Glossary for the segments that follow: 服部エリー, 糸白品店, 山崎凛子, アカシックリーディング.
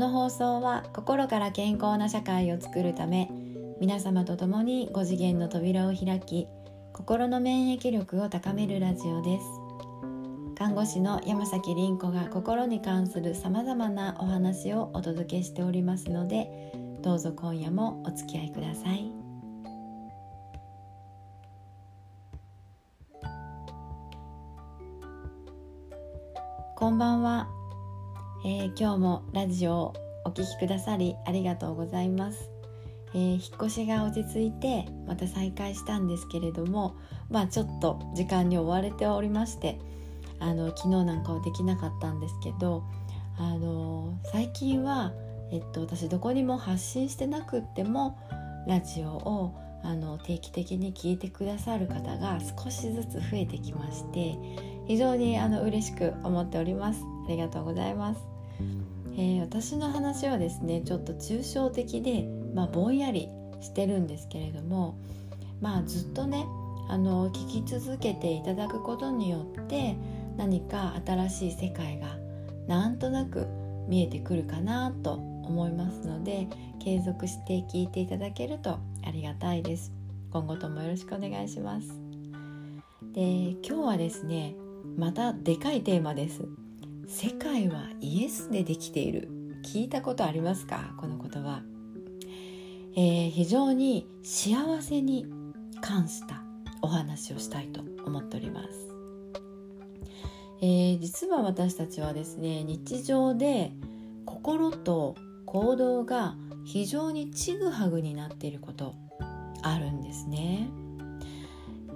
の放送は心から健康な社会を作るため、皆様と共に5次元の扉を開き、心の免疫力を高めるラジオです。看護師の山崎凛子が心に関する様々なお話をお届けしておりますので、どうぞ今夜もお付き合いください。こんばんは。今日もラジオをお聞きくださりありがとうございます。引っ越しが落ち着いてまた再開したんですけれども、ちょっと時間に追われておりまして、昨日なんかはできなかったんですけど、最近は、私どこにも発信してなくってもラジオを定期的に聞いてくださる方が少しずつ増えてきまして、非常に嬉しく思っております。ありがとうございます。私の話はですね、ちょっと抽象的で、ぼんやりしてるんですけれども、ずっとね聞き続けていただくことによって、何か新しい世界がなんとなく見えてくるかなと思いますので、継続して聞いていただけるとありがたいです。今後ともよろしくお願いします。で、今日はですね、またでかいテーマです。世界はイエスでできている。聞いたことありますか、この言葉。非常に幸せに関したお話をしたいと思っております。実は私たちはですね、日常で心と行動が非常にちぐはぐになっていることあるんですね。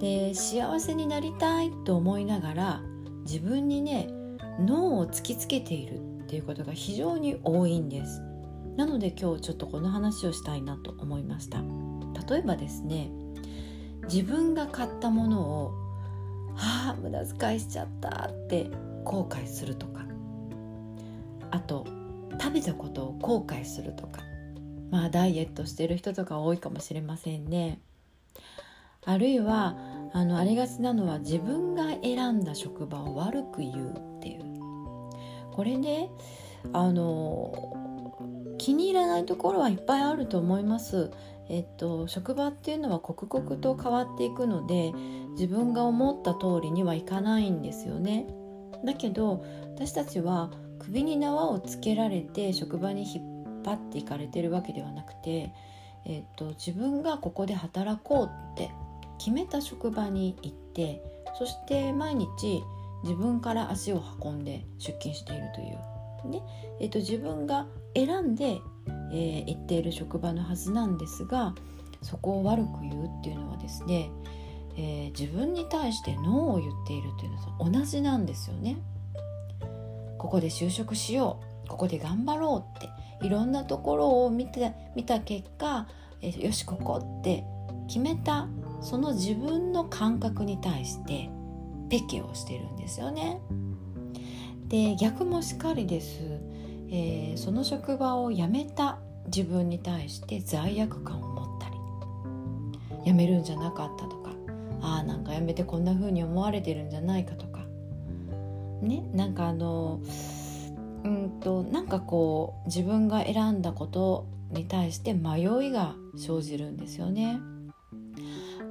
で、幸せになりたいと思いながら自分にね脳を突きつけているっていうことが非常に多いんです。なので今日ちょっとこの話をしたいなと思いました。例えばですね、自分が買ったものを無駄遣いしちゃったって後悔するとか、あと食べたことを後悔するとか、ダイエットしてる人とか多いかもしれませんね。あるいはありがちなのは、自分が選んだ職場を悪く言うっていう、これね気に入らないところはいっぱいあると思います。職場っていうのは刻々と変わっていくので、自分が思った通りにはいかないんですよね。だけど私たちは首に縄をつけられて職場に引っ張っていかれてるわけではなくて、自分がここで働こうって決めた職場に行って、そして毎日自分から足を運んで出勤しているという、自分が選んで、行っている職場のはずなんですが、そこを悪く言うっていうのはですね、自分に対してノーを言っているというのと同じなんですよね。ここで就職しよう、ここで頑張ろうっていろんなところを見た結果、よしここって決めたその自分の感覚に対してペケをしてるんですよね。で、逆もしっかりです。その職場を辞めた自分に対して罪悪感を持ったり、辞めるんじゃなかったとか、なんか辞めてこんな風に思われてるんじゃないかとかね、なんかなんかこう自分が選んだことに対して迷いが生じるんですよね。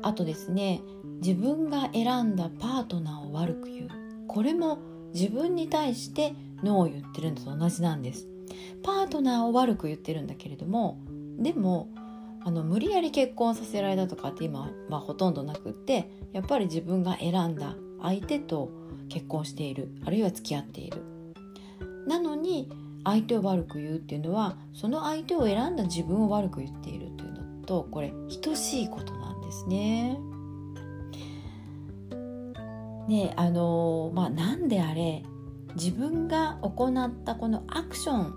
あとですね、自分が選んだパートナーを悪く言う、これも自分に対してノーを言ってるのと同じなんです。パートナーを悪く言ってるんだけれども、でも無理やり結婚させられたとかって今は、ほとんどなくって、やっぱり自分が選んだ相手と結婚している、あるいは付き合っている。なのに相手を悪く言うっていうのは、その相手を選んだ自分を悪く言っているというのと、これ等しいことなんですね。ね、なんであれ自分が行ったこのアクション、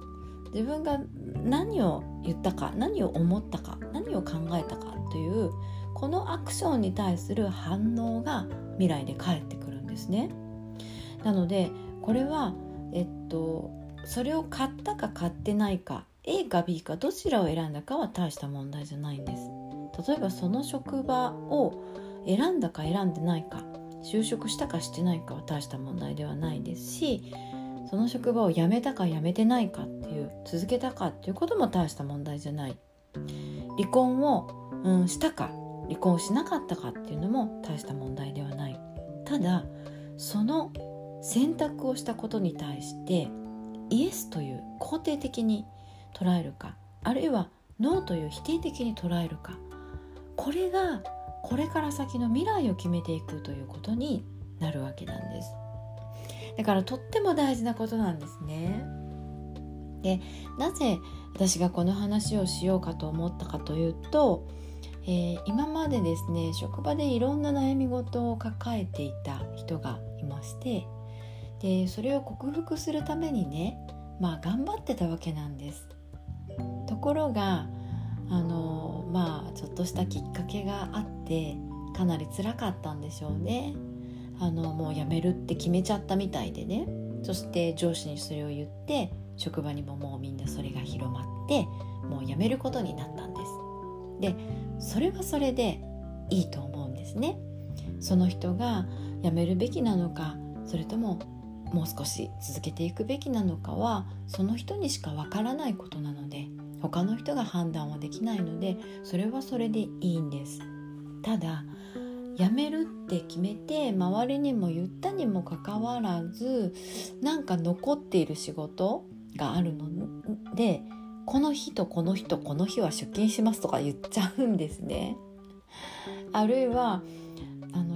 自分が何を言ったか、何を思ったか、何を考えたかという、このアクションに対する反応が未来で返ってくるんですね。なのでこれは、それを買ったか買ってないか、 A か B かどちらを選んだかは大した問題じゃないんです。例えばその職場を選んだか選んでないか、就職したかしてないかは大した問題ではないですし、その職場を辞めたか辞めてないかっていう、続けたかっていうことも大した問題じゃない。離婚を、したか離婚しなかったかっていうのも大した問題ではない。ただその選択をしたことに対してイエスという肯定的に捉えるか、あるいはノーという否定的に捉えるか、これがこれから先の未来を決めていくということになるわけなんです。だからとっても大事なことなんですね。で、なぜ私がこの話をしようかと思ったかというと、今までですね、職場でいろんな悩み事を抱えていた人がいまして、でそれを克服するためにね、頑張ってたわけなんです。ところがちょっとしたきっかけがあって、かなり辛かったんでしょうね。もう辞めるって決めちゃったみたいでね。そして上司にそれを言って、職場にももうみんなそれが広まって、もう辞めることになったんです。でそれはそれでいいと思うんですね。その人が辞めるべきなのか、それとももう少し続けていくべきなのかは、その人にしかわからないことなので、他の人が判断はできないので、それはそれでいいんです。ただ辞めるって決めて周りにも言ったにもかかわらず、なんか残っている仕事があるので、この日とこの日とこの日は出勤しますとか言っちゃうんですね。あるいは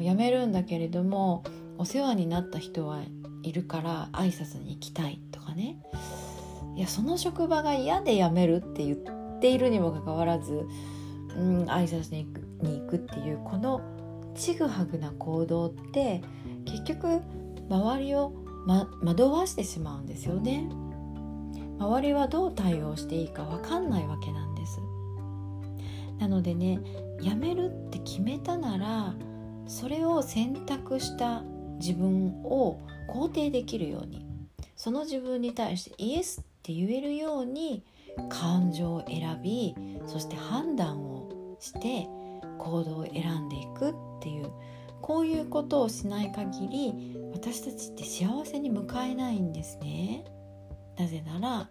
辞めるんだけれども、お世話になった人はいるから挨拶に行きたいとかね。いや、その職場が嫌で辞めるって言っているにもかかわらず、挨拶に行くっていう、このちぐはぐな行動って結局周りを、惑わしてしまうんですよね。周りはどう対応していいか分かんないわけなんです。なのでね、辞めるって決めたなら、それを選択した自分を肯定できるように、その自分に対してイエスって言えるように感情を選び、そして判断をして行動を選んでいくっていう、こういうことをしない限り、私たちって幸せに向かえないんですね。なぜなら、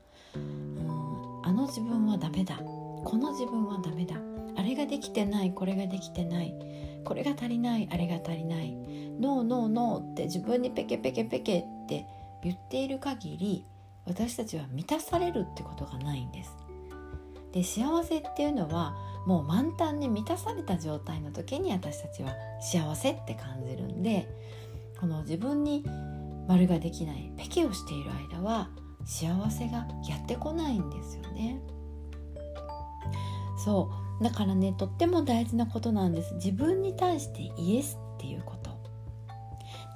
あの自分はダメだ、この自分はダメだ、あれができてない、これができてない、これが足りない、あれが足りない、ノーノーノーって自分にペケペケペケって言っている限り、私たちは満たされるってことがないんです。で、幸せっていうのはもう満タンに満たされた状態の時に私たちは幸せって感じるんで、この自分に丸ができない、ペケをしている間は幸せがやってこないんですよね。そうだからね、とっても大事なことなんです。自分に対してイエスっていうこと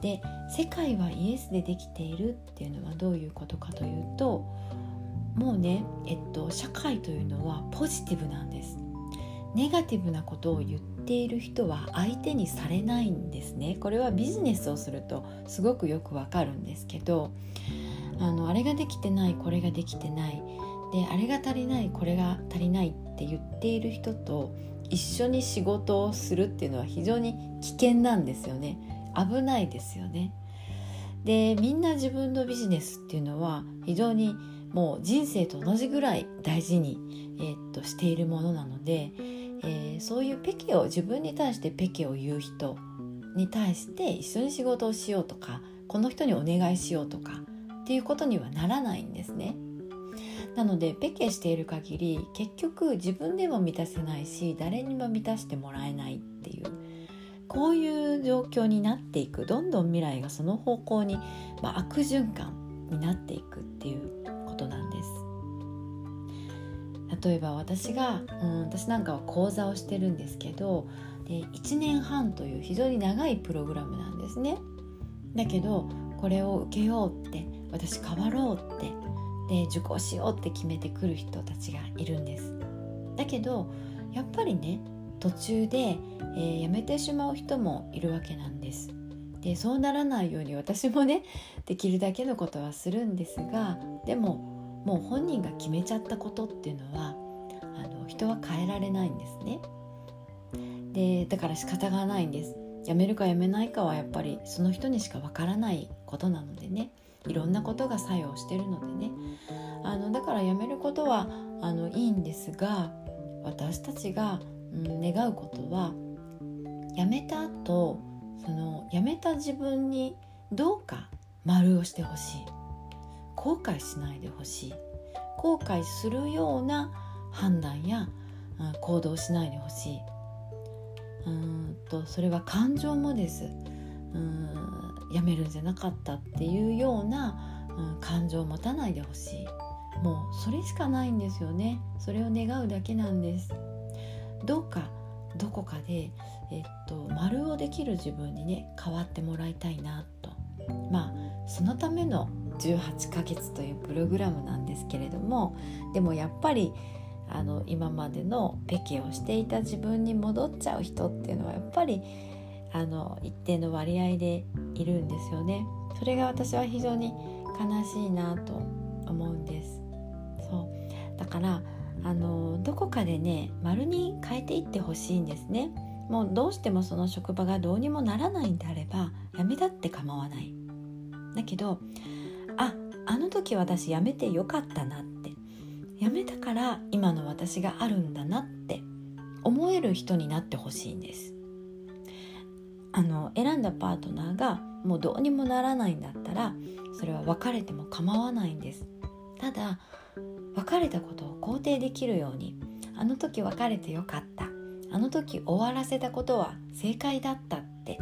で、世界はイエスでできているっていうのはどういうことかというと、もうね、社会というのはポジティブなんです。ネガティブなことを言っている人は相手にされないんですね。これはビジネスをするとすごくよくわかるんですけど、あれができてない、これができてないで、あれが足りない、これが足りないって言っている人と一緒に仕事をするっていうのは非常に危険なんですよね。危ないですよね。で、みんな自分のビジネスっていうのは非常にもう人生と同じぐらい大事に、しているものなので、そういうペケを、自分に対してペケを言う人に対して一緒に仕事をしようとか、この人にお願いしようとかっていうことにはならないんですね。なのでペケしている限り、結局自分でも満たせないし、誰にも満たしてもらえないっていう、こういう状況になっていく。どんどん未来がその方向に、悪循環になっていくっていうことなんです。例えば私が、私なんかは講座をしてるんですけど、で1年半という非常に長いプログラムなんですね。だけどこれを受けようって、私変わろうって、で受講しようって決めてくる人たちがいるんです。だけどやっぱりね、途中で、辞めてしまう人もいるわけなんです。でそうならないように私もね、できるだけのことはするんですが、でももう本人が決めちゃったことっていうのは人は変えられないんですね。でだから仕方がないんです。辞めるか辞めないかはやっぱりその人にしかわからないことなのでね、いろんなことが作用してるのでね、だからやめることはいいんですが、私たちが、願うことは、やめた後そのやめた自分にどうか丸をしてほしい、後悔しないでほしい、後悔するような判断や行動をしないでほしい。それは感情もです。やめるんじゃなかったっていうような、感情を持たないでほしい。もうそれしかないんですよね。それを願うだけなんです。どうかどこかで、丸をできる自分にね変わってもらいたいなと。そのための18ヶ月というプログラムなんですけれども、でもやっぱり今までのペケをしていた自分に戻っちゃう人っていうのはやっぱり一定の割合でいるんですよね。それが私は非常に悲しいなと思うんです。そうだからどこかでね丸に変えていってほしいんですね。もうどうしてもその職場がどうにもならないんであれば辞めたって構わない。だけどあの時私辞めてよかったなって、辞めたから今の私があるんだなって思える人になってほしいんです。選んだパートナーがもうどうにもならないんだったらそれは別れても構わないんです。ただ別れたことを肯定できるように、あの時別れてよかった、あの時終わらせたことは正解だったって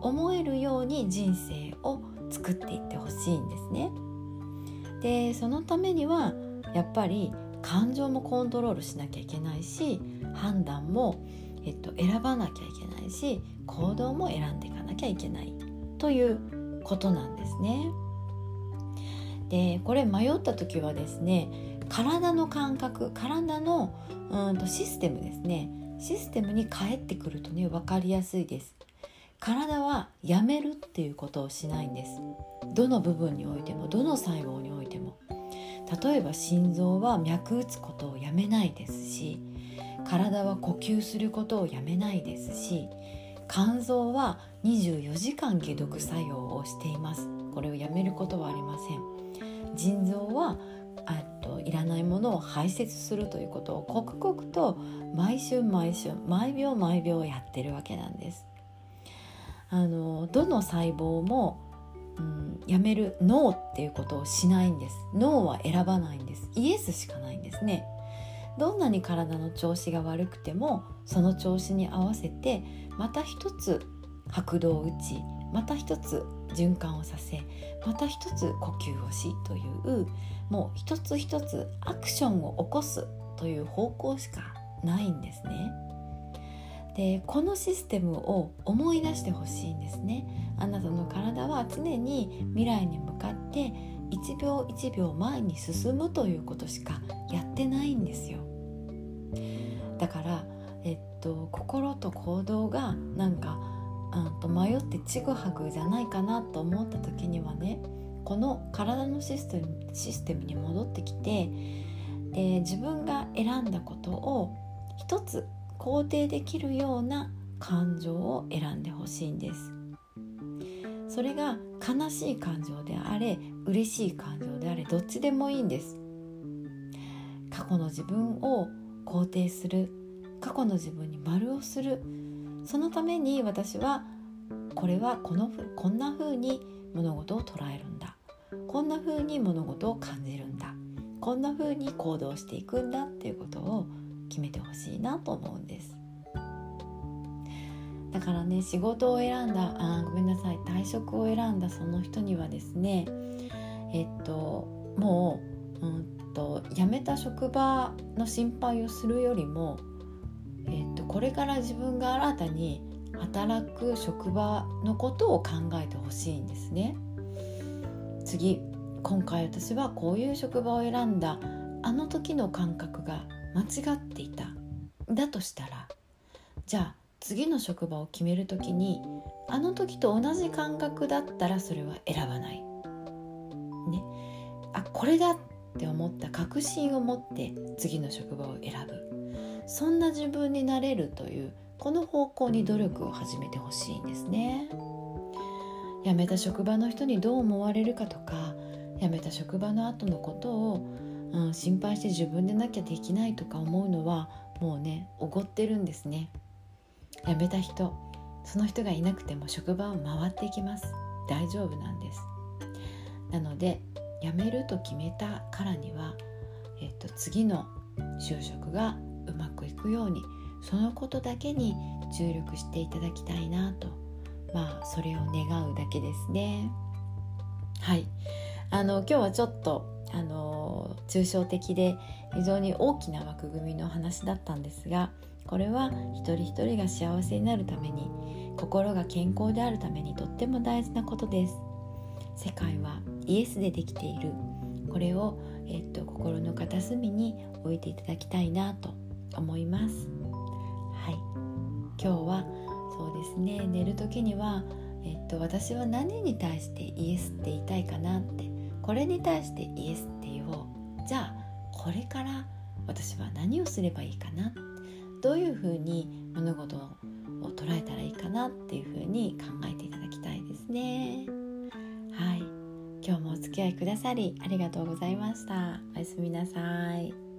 思えるように人生を作っていってほしいんですね。でそのためにはやっぱり感情もコントロールしなきゃいけないし、判断も、選ばなきゃいけないし、行動も選んでいかなきゃいけないということなんですね。でこれ迷った時はですね、体の感覚、体のシステムですね、システムに返ってくるとね分かりやすいです。体はやめるっていうことをしないんです。どの部分においても、どの細胞においても。例えば心臓は脈打つことをやめないですし、体は呼吸することをやめないですし、肝臓は24時間解毒作用をしています。これをやめることはありません。腎臓はいらないものを排泄するということを刻々と毎週毎週毎秒毎秒やってるわけなんです。どの細胞も、やめる、ノーっていうことをしないんです。ノーは選ばないんです。イエスしかないんですね。どんなに体の調子が悪くても、その調子に合わせてまた一つ拍動を打ち、また一つ循環をさせ、また一つ呼吸をしという、もう一つ一つアクションを起こすという方向しかないんですね。でこのシステムを思い出してほしいんですね。あなたの体は常に未来に向かって1秒1秒前に進むということしかやってないんですよ。だから、心と行動がなんか迷ってちぐはぐじゃないかなと思った時にはね、この体のシステムに戻ってきて、自分が選んだことを一つ肯定できるような感情を選んでほしいんです。それが悲しい感情であれ、嬉しい感情であれ、どっちでもいいんです。過去の自分を肯定する、過去の自分に丸をする。そのために私はこれはこんな風に物事を捉えるんだ、こんな風に物事を感じるんだ、こんな風に行動していくんだっていうことを決めてほしいなと思うんです。だからね、仕事を選んだ退職を選んだその人にはですね、もう、辞めた職場の心配をするよりも、これから自分が新たに働く職場のことを考えてほしいんですね。今回私はこういう職場を選んだ、あの時の感覚が間違っていた、だとしたら、じゃあ次の職場を決めるときにあの時と同じ感覚だったらそれは選ばない、ね、これだって思った確信を持って次の職場を選ぶ、そんな自分になれるという、この方向に努力を始めてほしいんですね。辞めた職場の人にどう思われるかとか、辞めた職場の後のことを、心配して自分でなきゃできないとか思うのはもうね、おごってるんですね。辞めた人、その人がいなくても職場を回っていきます。大丈夫なんです。なので辞めると決めたからには、次の就職がうまくいくように、そのことだけに注力していただきたいなと、それを願うだけですね。はい、今日はちょっと抽象的で非常に大きな枠組みの話だったんですが、これは一人一人が幸せになるために、心が健康であるためにとっても大事なことです。世界はイエスでできている。これを、心の片隅に置いていただきたいなと思います。はい、今日はそうですね、寝る時には、私は何に対してイエスって言いたいかなって、これに対してイエスって言おう。じゃあこれから私は何をすればいいかな、どういうふうに物事を捉えたらいいかなっていうふうに考えていただきたいですね。はい、今日もお付き合いくださりありがとうございました。おやすみなさい。